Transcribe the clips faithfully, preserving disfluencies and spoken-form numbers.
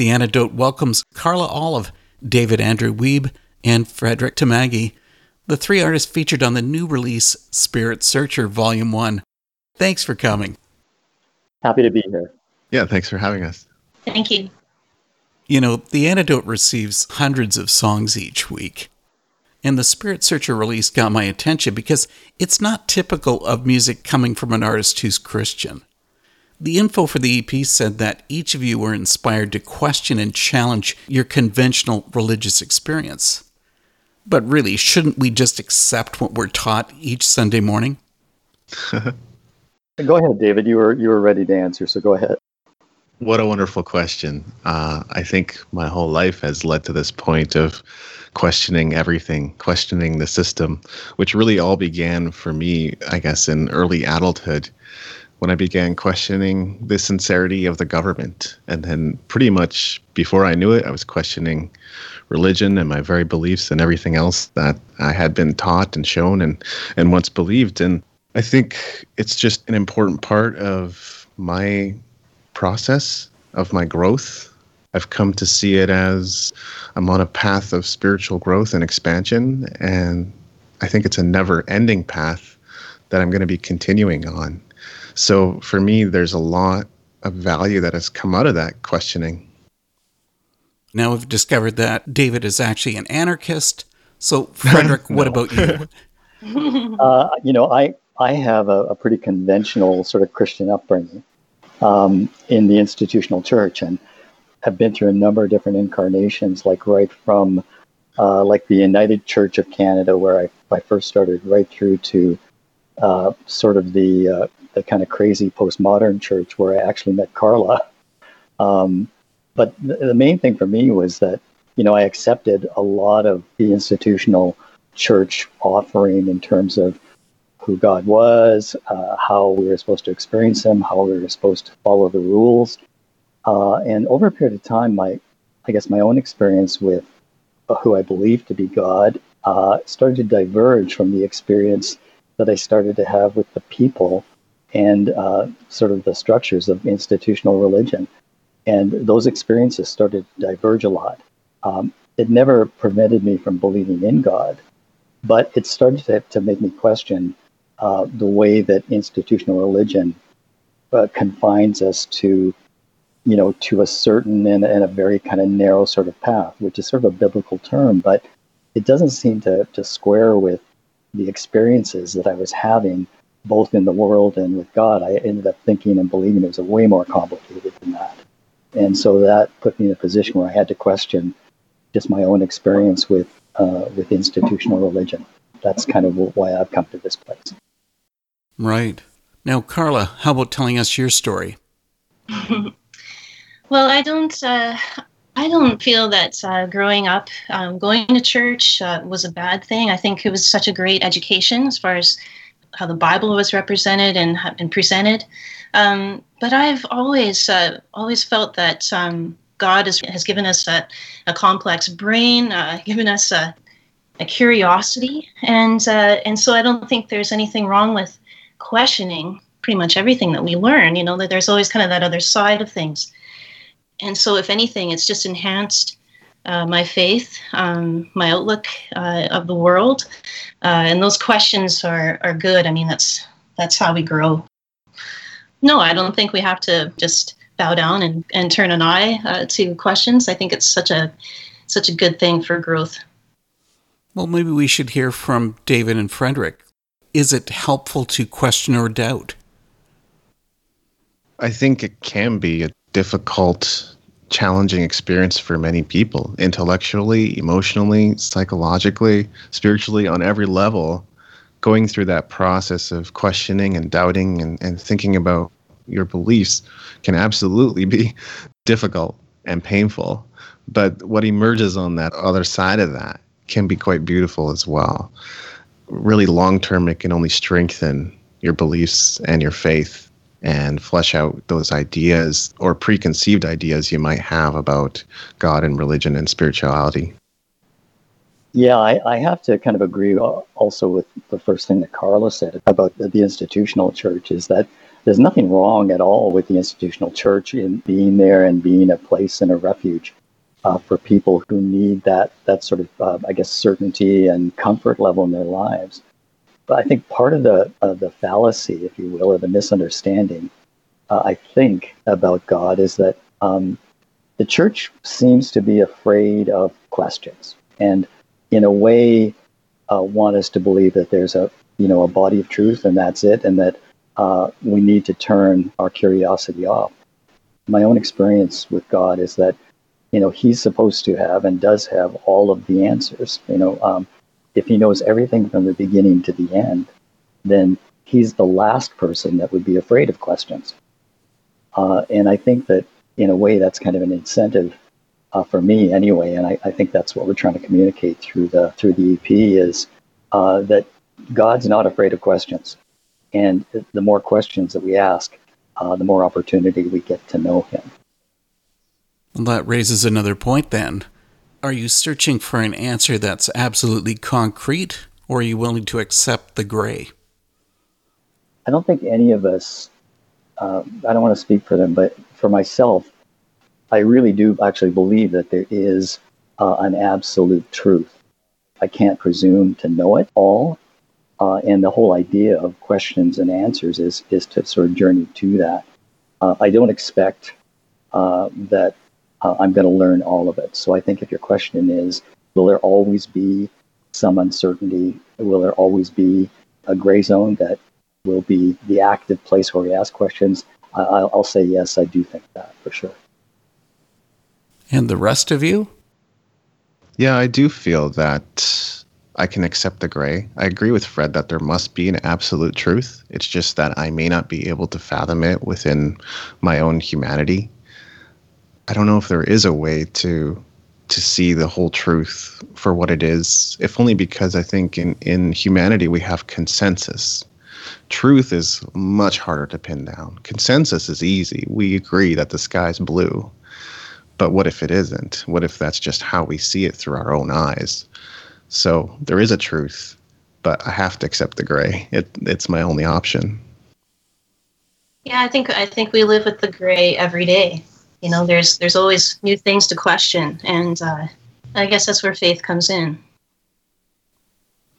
The Antidote welcomes Carla Olive, David Andrew Wiebe, and Frederick Tamagi, the three artists featured on the new release Spirit Searcher Volume one. Thanks for coming. Happy to be here. Yeah, thanks for having us. Thank you. You know, The Antidote receives hundreds of songs each week. And the Spirit Searcher release got my attention because it's not typical of music coming from an artist who's Christian. The info for the E P said that each of you were inspired to question and challenge your conventional religious experience. But really, shouldn't we just accept what we're taught each Sunday morning? Go ahead, David. You were you were ready to answer, so go ahead. What a wonderful question. Uh, I think my whole life has led to this point of questioning everything, questioning the system, which really all began for me, I guess, in early adulthood, when I began questioning the sincerity of the government. And then pretty much before I knew it, I was questioning religion and my very beliefs and everything else that I had been taught and shown and, and once believed. And I think it's just an important part of my process, of my growth. I've come to see it as I'm on a path of spiritual growth and expansion, and I think it's a never-ending path that I'm going to be continuing on. So for me, there's a lot of value that has come out of that questioning. Now we've discovered that David is actually an anarchist. So Frederick, what about you? uh, you know, I, I have a, a pretty conventional sort of Christian upbringing. Um, in the institutional church, and have been through a number of different incarnations, like right from uh, like the United Church of Canada, where I, I first started, right through to uh, sort of the uh, the kind of crazy postmodern church where I actually met Carla. Um, but th- the main thing for me was that, you know, I accepted a lot of the institutional church offering in terms of who God was, uh, how we were supposed to experience him, how we were supposed to follow the rules. Uh, and over a period of time, my, I guess my own experience with who I believed to be God uh, started to diverge from the experience that I started to have with the people and uh, sort of the structures of institutional religion. And those experiences started to diverge a lot. Um, it never prevented me from believing in God, but it started to, to make me question Uh, the way that institutional religion uh, confines us to, you know, to a certain and, and a very kind of narrow sort of path, which is sort of a biblical term, but it doesn't seem to, to square with the experiences that I was having, both in the world and with God. I ended up thinking and believing it was way more complicated than that. And so that put me in a position where I had to question just my own experience with uh, with institutional religion. That's kind of why I've come to this place. Right. Now, Carla, how about telling us your story? Well, I don't uh, I don't feel that uh, growing up, um, going to church uh, was a bad thing. I think it was such a great education as far as how the Bible was represented and, and presented. Um, but I've always, uh, always felt that um, God has, has given us a, a complex brain, uh, given us a A curiosity, and uh, and so I don't think there's anything wrong with questioning pretty much everything that we learn. You know, that there's always kind of that other side of things, and so if anything, it's just enhanced uh, my faith, um, my outlook uh, of the world, uh, and those questions are are good. I mean, that's that's how we grow. No, I don't think we have to just bow down and, and turn an eye uh, to questions. I think it's such a such a good thing for growth. Well, maybe we should hear from David and Frederick. Is it helpful to question or doubt? I think it can be a difficult, challenging experience for many people, intellectually, emotionally, psychologically, spiritually, on every level. Going through that process of questioning and doubting and, and thinking about your beliefs can absolutely be difficult and painful. But what emerges on that other side of that can be quite beautiful as well. Really long-term, it can only strengthen your beliefs and your faith and flesh out those ideas or preconceived ideas you might have about God and religion and spirituality. Yeah, I, I have to kind of agree also with the first thing that Carla said about the institutional church, is that There's nothing wrong at all with the institutional church in being there and being a place and a refuge uh, for people who need that that sort of, uh, I guess, certainty and comfort level in their lives. But I think part of the uh, the fallacy, if you will, or the misunderstanding, uh, I think, about God is that um, the church seems to be afraid of questions, and in a way uh, want us to believe that there's a you know a body of truth and that's it, and that Uh, we need to turn our curiosity off. My own experience with God is that, you know, he's supposed to have and does have all of the answers. You know, um, if he knows everything from the beginning to the end, then he's the last person that would be afraid of questions. Uh, and I think that, in a way, that's kind of an incentive uh, for me anyway. And I, I think that's what we're trying to communicate through the through the E P is uh, that God's not afraid of questions. And the more questions that we ask, uh, the more opportunity we get to know him. Well, that raises another point then. Are you searching for an answer that's absolutely concrete, or are you willing to accept the gray? I don't think any of us, uh, I don't want to speak for them, but for myself, I really do actually believe that there is uh, an absolute truth. I can't presume to know it all. Uh, and the whole idea of questions and answers is is to sort of journey to that. Uh, I don't expect uh, that uh, I'm going to learn all of it. So I think if your question is, will there always be some uncertainty? Will there always be a gray zone that will be the active place where we ask questions? I, I'll, I'll say yes, I do think that for sure. And the rest of you? Yeah, I do feel that I can accept the gray. I agree with Fred that there must be an absolute truth. It's just that I may not be able to fathom it within my own humanity. I don't know if there is a way to to see the whole truth for what it is, if only because I think in, in humanity we have consensus. Truth is much harder to pin down. Consensus is easy. We agree that the sky's blue. But what if it isn't? What if that's just how we see it through our own eyes? So there is a truth, but I have to accept the gray. It, it's my only option. Yeah, I think I think we live with the gray every day. You know, there's there's always new things to question, and uh, I guess that's where faith comes in.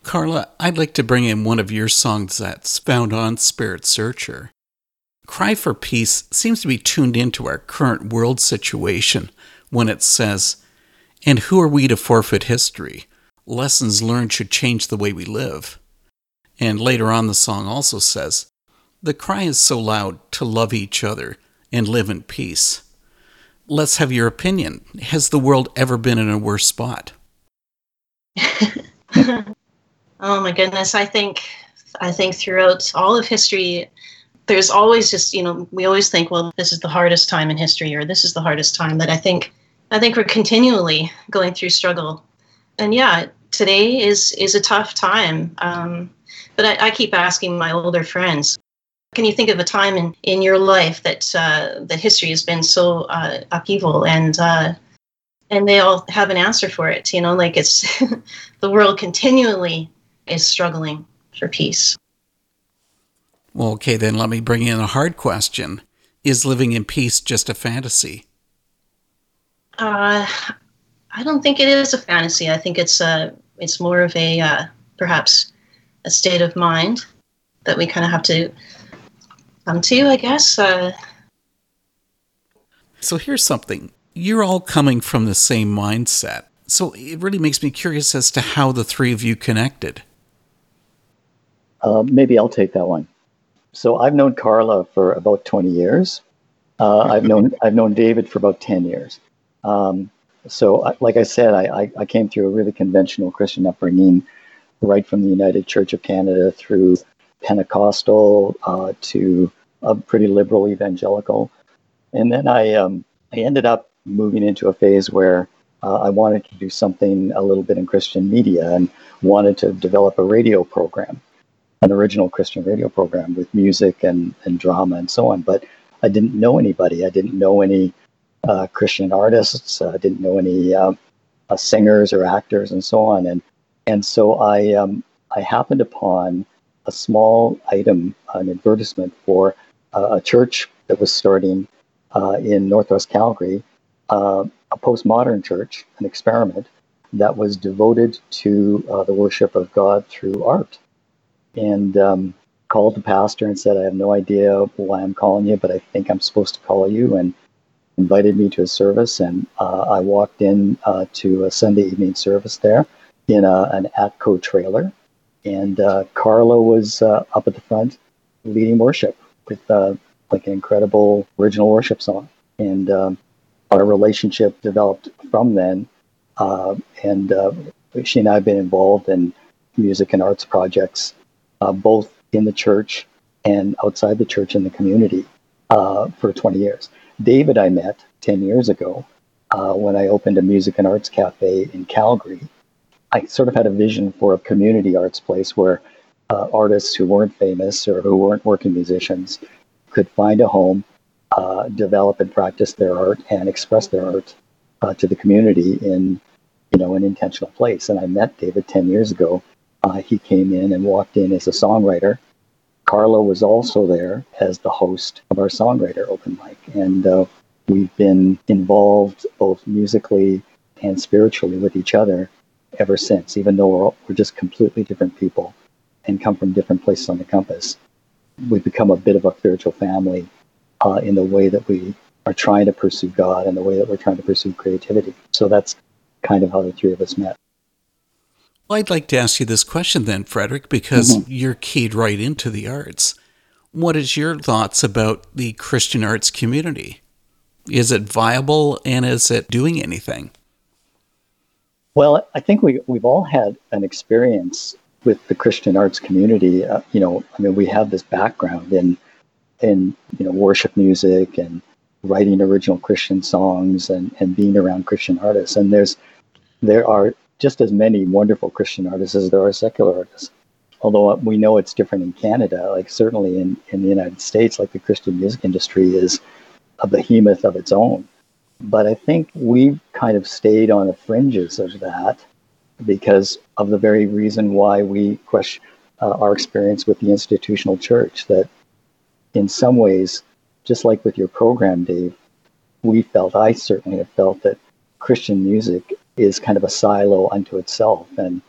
Carla, I'd like to bring in one of your songs that's found on Spirit Searcher. Cry for Peace seems to be tuned into our current world situation when it says, "And who are we to forfeit history? Lessons learned should change the way we live." And later on, the song also says, "The cry is so loud to love each other and live in peace." Let's have your opinion. Has the world ever been in a worse spot? Oh my goodness. I think, I think throughout all of history, there's always just, you know, we always think, well, this is the hardest time in history, or this is the hardest time. But I think, I think we're continually going through struggle. And yeah, today is, is a tough time. Um, but I, I keep asking my older friends, can you think of a time in, in your life that uh, that history has been so uh, upheaval? And uh, and they all have an answer for it. You know, like it's the world continually is struggling for peace. Well, okay, then let me bring in a hard question. Is living in peace just a fantasy? Uh I don't think it is a fantasy. I think it's a, it's more of a, uh, perhaps a state of mind that we kind of have to come to, I guess. Uh, so here's something. You're all coming from the same mindset. So it really makes me curious as to how the three of you connected. Uh, maybe I'll take that one. So I've known Carla for about twenty years. Uh, I've known, I've known David for about ten years. Um, So, like I said, I, I came through a really conventional Christian upbringing, right from the United Church of Canada through Pentecostal uh, to a pretty liberal evangelical. And then I um, I ended up moving into a phase where uh, I wanted to do something a little bit in Christian media and wanted to develop a radio program, an original Christian radio program with music and, and drama and so on. But I didn't know anybody. I didn't know any Uh, Christian artists. I uh, didn't know any um, uh, singers or actors and so on. And and so I um, I happened upon a small item, an advertisement for uh, a church that was starting uh, in Northwest Calgary, uh, a postmodern church, an experiment that was devoted to uh, the worship of God through art. And um, called the pastor and said, I have no idea why I'm calling you, but I think I'm supposed to call you, and invited me to a service. And uh, I walked in uh, to a Sunday evening service there in a, an Atco trailer. And uh, Carla was uh, up at the front leading worship with uh, like an incredible original worship song. And um, our relationship developed from then. Uh, and uh, she and I have been involved in music and arts projects, uh, both in the church and outside the church in the community uh, for twenty years. David I met ten years ago uh, when I opened a music and arts cafe in Calgary. I sort of had a vision for a community arts place where uh, artists who weren't famous or who weren't working musicians could find a home, uh, develop and practice their art and express their art uh, to the community in, you know, an intentional place. And I met David ten years ago. Uh, he came in and walked in as a songwriter. Carla was also there as the host of our songwriter open mic. And uh, we've been involved both musically and spiritually with each other ever since, even though we're, all, we're just completely different people and come from different places on the compass. We've become a bit of a spiritual family uh, in the way that we are trying to pursue God and the way that we're trying to pursue creativity. So that's kind of how the three of us met. Well, I'd like to ask you this question then, Frederick, because mm-hmm. you're keyed right into the arts. What is your thoughts about the Christian arts community? Is it viable and is it doing anything? Well, I think we, we've all had an experience with the Christian arts community. Uh, you know, I mean, we have this background in, in you know, worship music and writing original Christian songs and, and being around Christian artists. And there's there are just as many wonderful Christian artists as there are secular artists. Although we know it's different in Canada, like certainly in, in the United States, like the Christian music industry is a behemoth of its own. But I think we've kind of stayed on the fringes of that because of the very reason why we question uh, our experience with the institutional church, that in some ways, just like with your program, Dave, we felt, I certainly have felt that Christian music is kind of a silo unto itself. And,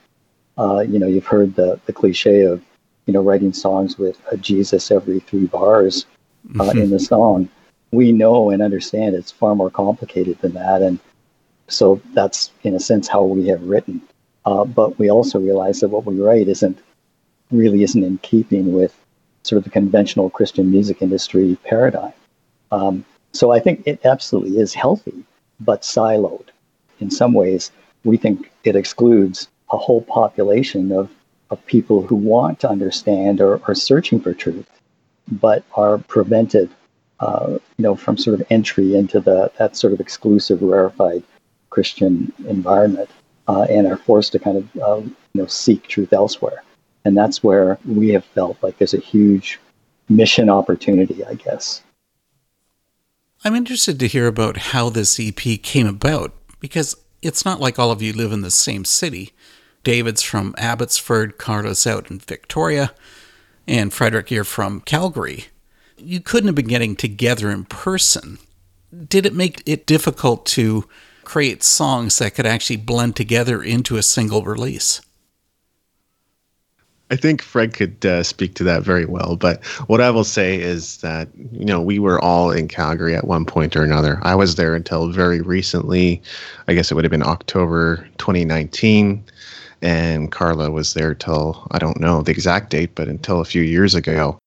uh, you know, you've heard the, the cliche of, you know, writing songs with a Jesus every three bars uh, mm-hmm. in the song. We know and understand it's far more complicated than that. And so that's, in a sense, how we have written. Uh, but we also realize that what we write isn't really isn't in keeping with sort of the conventional Christian music industry paradigm. Um, so I think it absolutely is healthy, but siloed. In some ways, we think it excludes a whole population of, of people who want to understand or are searching for truth, but are prevented, uh, you know, from sort of entry into the that sort of exclusive, rarefied Christian environment, uh, and are forced to kind of, uh, you know, seek truth elsewhere. And that's where we have felt like there's a huge mission opportunity, I guess. I'm interested to hear about how this E P came about, because it's not like all of you live in the same city. David's from Abbotsford, Carla's out in Victoria, and Frederick, you're from Calgary. You couldn't have been getting together in person. Did it make it difficult to create songs that could actually blend together into a single release? I think Fred could uh, speak to that very well. But what I will say is that, you know, we were all in Calgary at one point or another. I was there until very recently. I guess it would have been October twenty nineteen. And Carla was there till, I don't know the exact date, but until a few years ago.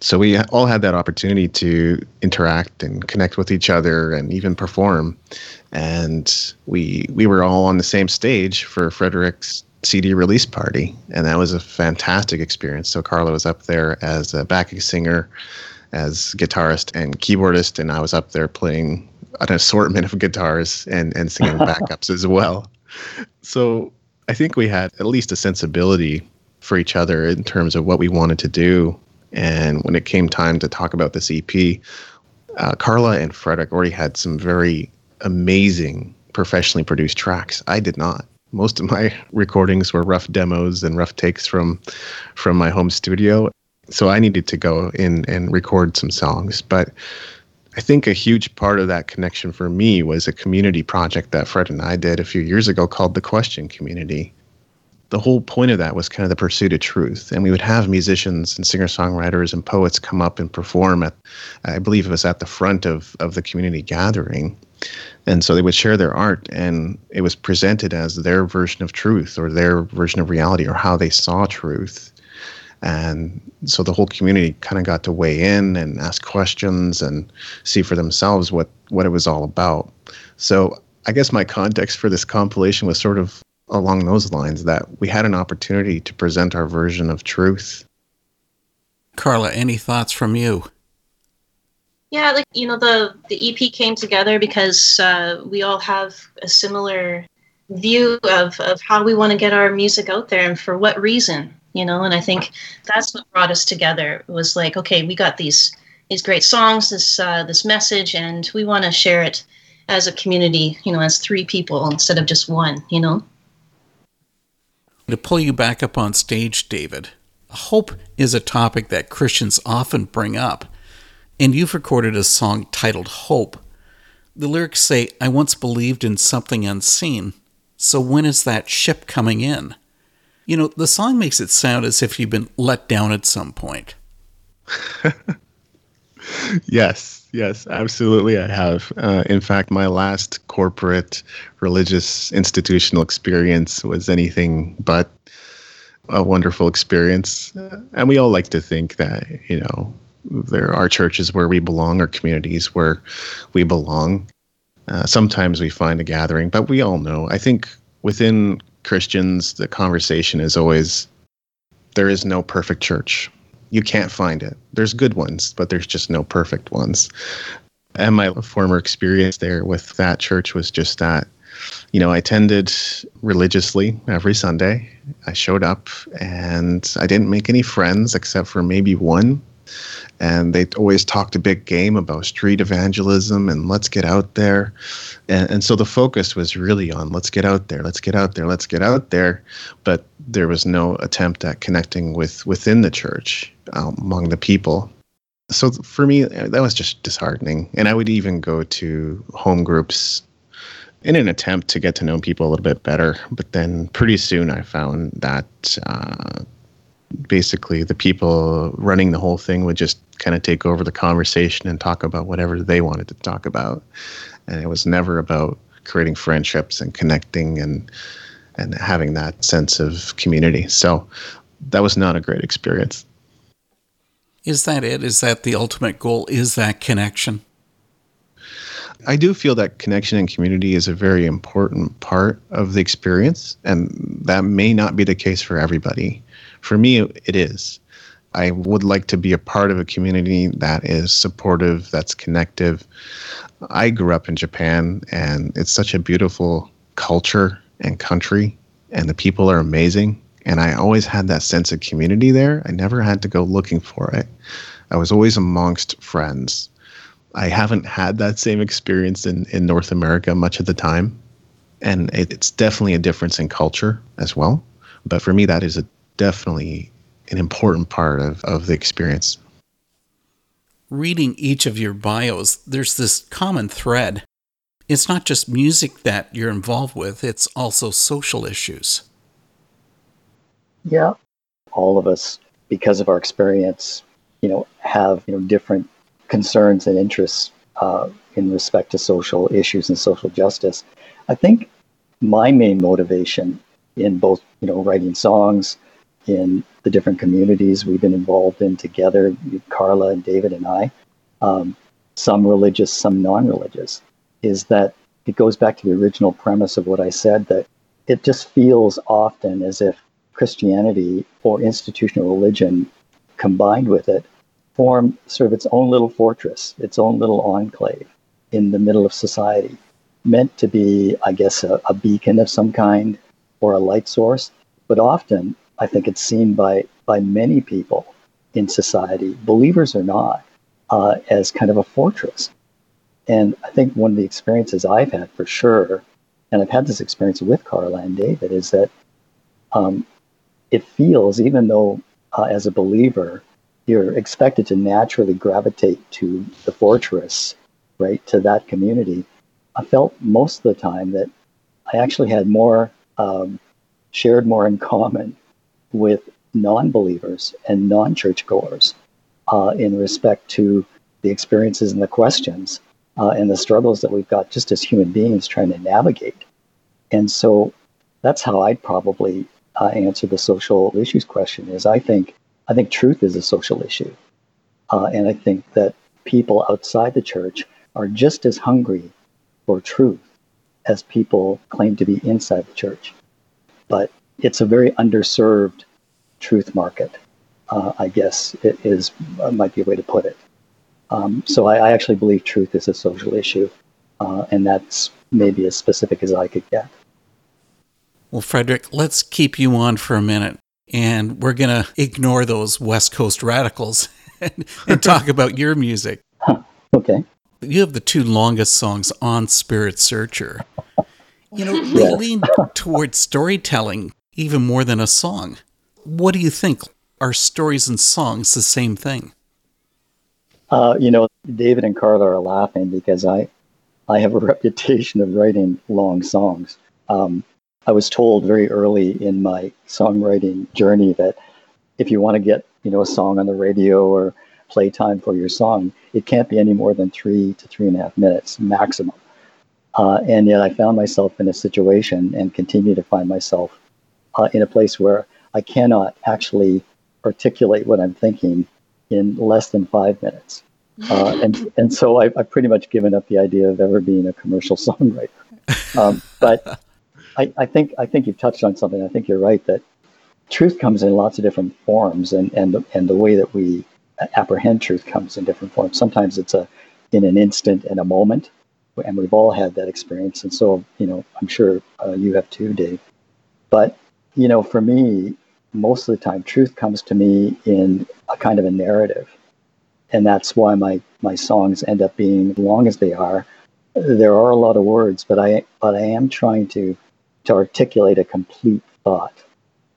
So we all had that opportunity to interact and connect with each other and even perform. And we we were all on the same stage for Frederick's C D release party, and that was a fantastic experience. So Carla was up there as a backing singer, as guitarist and keyboardist, and I was up there playing an assortment of guitars and, and singing backups as well. So I think we had at least a sensibility for each other in terms of what we wanted to do. And when it came time to talk about this E P, uh, Carla and Frederick already had some very amazing professionally produced tracks. I did not. Most of my recordings were rough demos and rough takes from from my home studio. so I needed to go in and record some songs. But I think a huge part of that connection for me was a community project that Fred and I did a few years ago called The Question Community. The whole point of that was kind of the pursuit of truth. And we would have musicians and singer-songwriters and poets come up and perform at, I believe it was at the front of, of the community gathering. And so they would share their art, and it was presented as their version of truth or their version of reality or how they saw truth. And so the whole community kind of got to weigh in and ask questions and see for themselves what, what it was all about. So I guess my context for this compilation was sort of along those lines, that we had an opportunity to present our version of truth. Carla, any thoughts from you? Yeah, like, you know, the, the E P came together because uh, we all have a similar view of, of how we want to get our music out there and for what reason. You know, and I think that's what brought us together. It was like, okay, we got these these great songs, this uh, this message, and we want to share it as a community, you know, as three people instead of just one, you know. To pull you back up on stage, David, hope is a topic that Christians often bring up, and you've recorded a song titled Hope. The lyrics say, "I once believed in something unseen, so when is that ship coming in?" You know, the song makes it sound as if you've been let down at some point. Yes, yes, absolutely I have. Uh, in fact, my last corporate religious institutional experience was anything but a wonderful experience. And we all like to think that, you know, there are churches where we belong or communities where we belong. Uh, sometimes we find a gathering, but we all know, I think within Christians, the conversation is always, there is no perfect church. You can't find it. There's good ones, but there's just no perfect ones. And my former experience there with that church was just that. You know, I attended religiously every Sunday. I showed up and I didn't make any friends except for maybe one. And they always talked a big game about street evangelism and let's get out there. And, and so the focus was really on let's get out there, let's get out there, let's get out there. But there was no attempt at connecting with within the church, um, among the people. So for me, that was just disheartening. And I would even go to home groups in an attempt to get to know people a little bit better. But then pretty soon I found that uh basically the people running the whole thing would just kind of take over the conversation and talk about whatever they wanted to talk about. And it was never about creating friendships and connecting and and having that sense of community. So that was not a great experience. Is that it? Is that the ultimate goal? Is that connection? I do feel that connection and community is a very important part of the experience, and that may not be the case for everybody. For me, it is. I would like to be a part of a community that is supportive, that's connective. I grew up in Japan, and it's such a beautiful culture and country, and the people are amazing. And I always had that sense of community there. I never had to go looking for it. I was always amongst friends. I haven't had that same experience in, in North America much of the time. And it, it's definitely a difference in culture as well. But for me, that is a definitely an important part of, of the experience. Reading each of your bios, there's this common thread. It's not just music that you're involved with, it's also social issues. Yeah. All of us, because of our experience, you know, have, you know, different concerns and interests uh, in respect to social issues and social justice. I think my main motivation in both, you know, writing songs, in the different communities we've been involved in together, Carla and David and I, um, some religious, some non-religious, is that it goes back to the original premise of what I said, that it just feels often as if Christianity or institutional religion combined with it form sort of its own little fortress, its own little enclave in the middle of society, meant to be, I guess, a, a beacon of some kind or a light source, but often I think it's seen by, by many people in society, believers or not, uh, as kind of a fortress. And I think one of the experiences I've had for sure, and I've had this experience with Carla and David, is that um, it feels, even though uh, as a believer, you're expected to naturally gravitate to the fortress, right, to that community. I felt most of the time that I actually had more, um, shared more in common with non-believers and non-churchgoers uh, in respect to the experiences and the questions uh, and the struggles that we've got just as human beings trying to navigate. And so that's how I'd probably uh, answer the social issues question is I think I think truth is a social issue. Uh, and I think that people outside the church are just as hungry for truth as people claim to be inside the church. But it's a very underserved truth market, uh, I guess it is uh, might be a way to put it. Um, so I, I actually believe truth is a social issue, uh, and that's maybe as specific as I could get. Well, Frederick, let's keep you on for a minute, and we're going to ignore those West Coast radicals and, and talk about your music. Huh, okay. You have the two longest songs on Spirit Searcher. You know, they yeah. lean towards storytelling even more than a song. What do you think? Are stories and songs the same thing? Uh, you know, David and Carla are laughing because I, I have a reputation of writing long songs. Um, I was told very early in my songwriting journey that if you want to get, you know, a song on the radio or playtime for your song, it can't be any more than three to three and a half minutes maximum. Uh, and yet I found myself in a situation and continue to find myself uh, in a place where I cannot actually articulate what I'm thinking in less than five minutes. Uh, and, and so I, I've pretty much given up the idea of ever being a commercial songwriter. Um, but I, I think I think you've touched on something. I think you're right that truth comes in lots of different forms, and, and, the, and the way that we apprehend truth comes in different forms. Sometimes it's a in an instant and a moment, and we've all had that experience. And so, you know, I'm sure uh, you have too, Dave. But, you know, for me, most of the time, truth comes to me in a kind of a narrative. And that's why my, my songs end up being long as they are. There are a lot of words, but I but I am trying to, to articulate a complete thought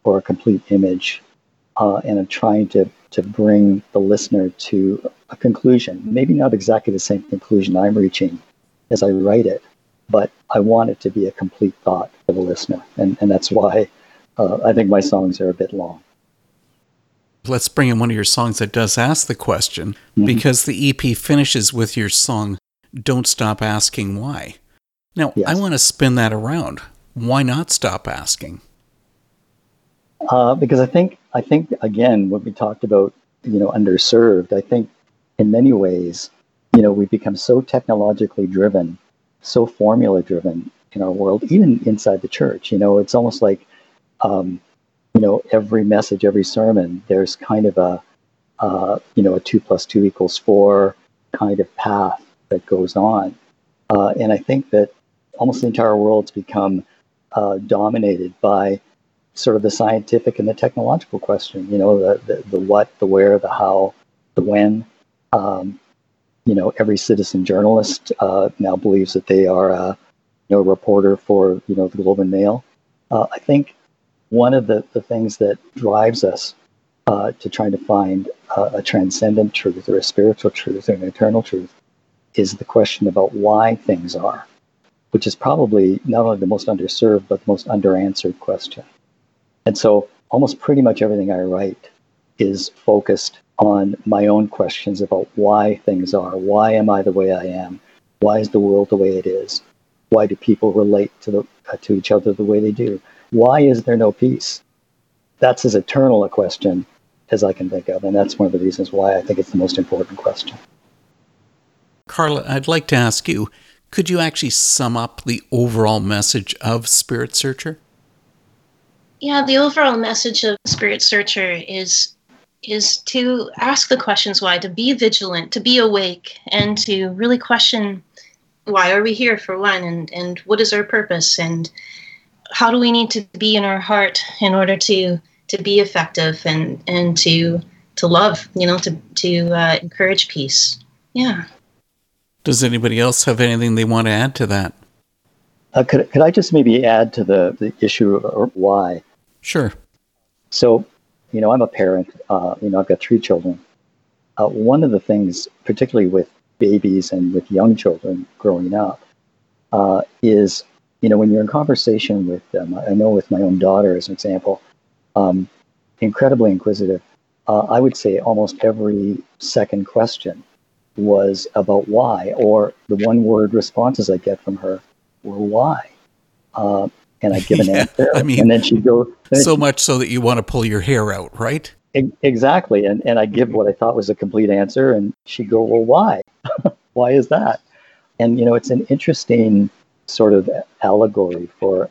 or a complete image. Uh, and I'm trying to, to bring the listener to a conclusion. Maybe not exactly the same conclusion I'm reaching as I write it, but I want it to be a complete thought for the listener. And, and that's why Uh, I think my songs are a bit long. Let's bring in one of your songs that does ask the question, mm-hmm. because the E P finishes with your song, Don't Stop Asking Why. Now, yes. I want to spin that around. Why not stop asking? Uh, because I think, I think again, what we talked about, you know, underserved, I think in many ways, you know, we've become so technologically driven, so formula driven in our world, even inside the church. You know, it's almost like, Um, you know, every message, every sermon, there's kind of a, uh, you know, a two plus two equals four kind of path that goes on. Uh, and I think that almost the entire world's become uh, dominated by sort of the scientific and the technological question, you know, the, the, the what, the where, the how, the when. Um, you know, every citizen journalist uh, now believes that they are a, you know, reporter for, you know, the Globe and Mail. Uh, I think one of the, the things that drives us uh, to trying to find uh, a transcendent truth or a spiritual truth or an eternal truth is the question about why things are, which is probably not only the most underserved, but the most underanswered question. And so almost pretty much everything I write is focused on my own questions about why things are. Why am I the way I am? Why is the world the way it is? Why do people relate to the, uh, to each other the way they do? Why is there no peace? That's as eternal a question as I can think of, and that's one of the reasons why I think it's the most important question. Carla, I'd like to ask you, could you actually sum up the overall message of Spirit Searcher? Yeah, the overall message of Spirit Searcher is is to ask the questions why, to be vigilant, to be awake, and to really question why are we here for one, and, and what is our purpose, and how do we need to be in our heart in order to, to be effective and, and to to love, you know, to, to uh, encourage peace? Yeah. Does anybody else have anything they want to add to that? Uh, could, could I just maybe add to the, the issue of why? Sure. So, you know, I'm a parent. Uh, you know, I've got three children. Uh, one of the things, particularly with babies and with young children growing up, uh, is, you know, when you're in conversation with them, I know with my own daughter, as an example, um, incredibly inquisitive, uh, I would say almost every second question was about why, or the one-word responses I get from her were why. Uh, and I'd give an yeah, answer, I mean, and then she'd go... So much so that you want to pull your hair out, right? Exactly. And and I give what I thought was a complete answer, and she'd go, well, why? Why is that? And, you know, it's an interesting sort of allegory for,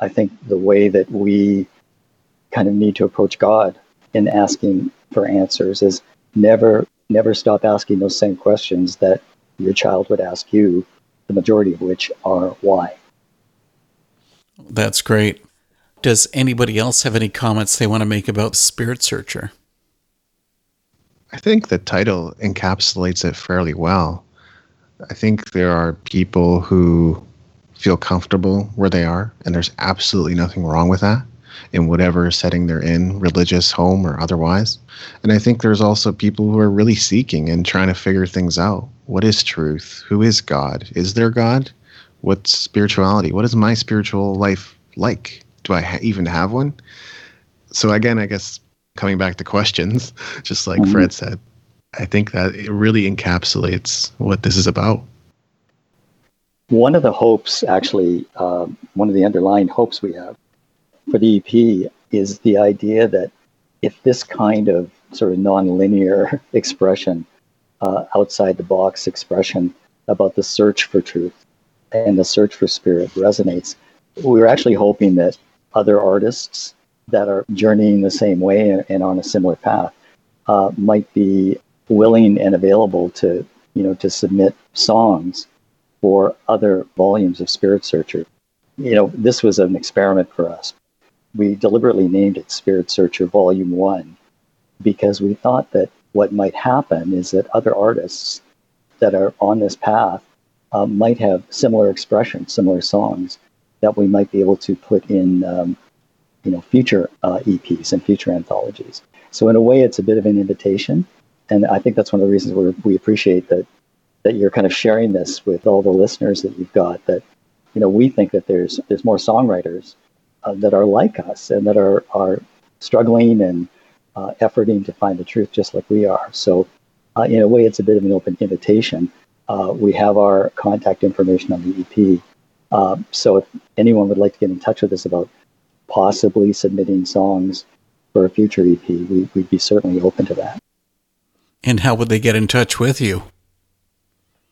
I think, the way that we kind of need to approach God in asking for answers is never, never stop asking those same questions that your child would ask you, the majority of which are why. That's great. Does anybody else have any comments they want to make about Spirit Searcher? I think the title encapsulates it fairly well. I think there are people who feel comfortable where they are, and there's absolutely nothing wrong with that in whatever setting they're in, religious, home, or otherwise. And I think there's also people who are really seeking and trying to figure things out. What is truth? Who is God? Is there God? What's spirituality? What is my spiritual life like? Do I ha- even have one? So again, I guess coming back to questions, just like mm-hmm. Fred said, I think that it really encapsulates what this is about. One of the hopes, actually, uh, one of the underlying hopes we have for the E P is the idea that if this kind of sort of nonlinear expression, uh, outside the box expression about the search for truth and the search for spirit resonates, we're actually hoping that other artists that are journeying the same way and, and on a similar path uh, might be willing and available to, you know, to submit songs for other volumes of Spirit Searcher. You know, this was an experiment for us. We deliberately named it Spirit Searcher Volume One because we thought that what might happen is that other artists that are on this path uh, might have similar expressions, similar songs that we might be able to put in, um, you know, future uh, E Ps and future anthologies. So in a way, it's a bit of an invitation. And I think that's one of the reasons we we appreciate that that you're kind of sharing this with all the listeners that you've got, that, you know, we think that there's there's more songwriters uh, that are like us and that are, are struggling and uh, efforting to find the truth just like we are. So uh, in a way, it's a bit of an open invitation. Uh, we have our contact information on the E P. Uh, so if anyone would like to get in touch with us about possibly submitting songs for a future E P, we, we'd be certainly open to that. And how would they get in touch with you?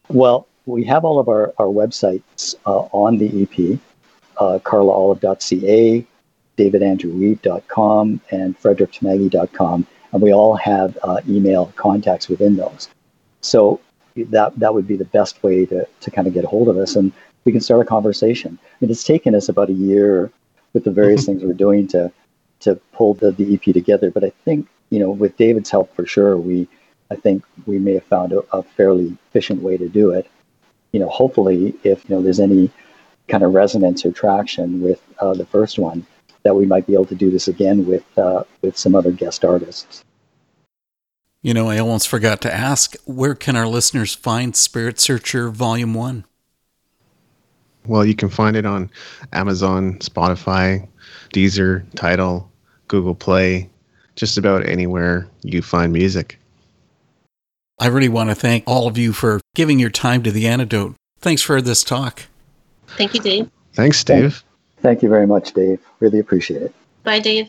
Well, we have all of our, our websites uh, on the E P, uh, carla olive dot c a, david andrew wiebe dot com, and frederick tamagi dot com, and we all have uh, email contacts within those. So that that would be the best way to, to kind of get a hold of us. And we can start a conversation. I mean, it's taken us about a year with the various things we're doing to to pull the, the E P together. But I think, you know, with David's help for sure, we I think we may have found a, a fairly efficient way to do it. You know, hopefully, if you know there's any kind of resonance or traction with uh, the first one, that we might be able to do this again with uh, with some other guest artists. You know, I almost forgot to ask, where can our listeners find Spirit Searcher Volume One? Well, you can find it on Amazon, Spotify, Deezer, Tidal, Google Play, just about anywhere you find music. I really want to thank all of you for giving your time to The Antidote. Thanks for this talk. Thank you, Dave. Thanks, Dave. Thank you very much, Dave. Really appreciate it. Bye, Dave.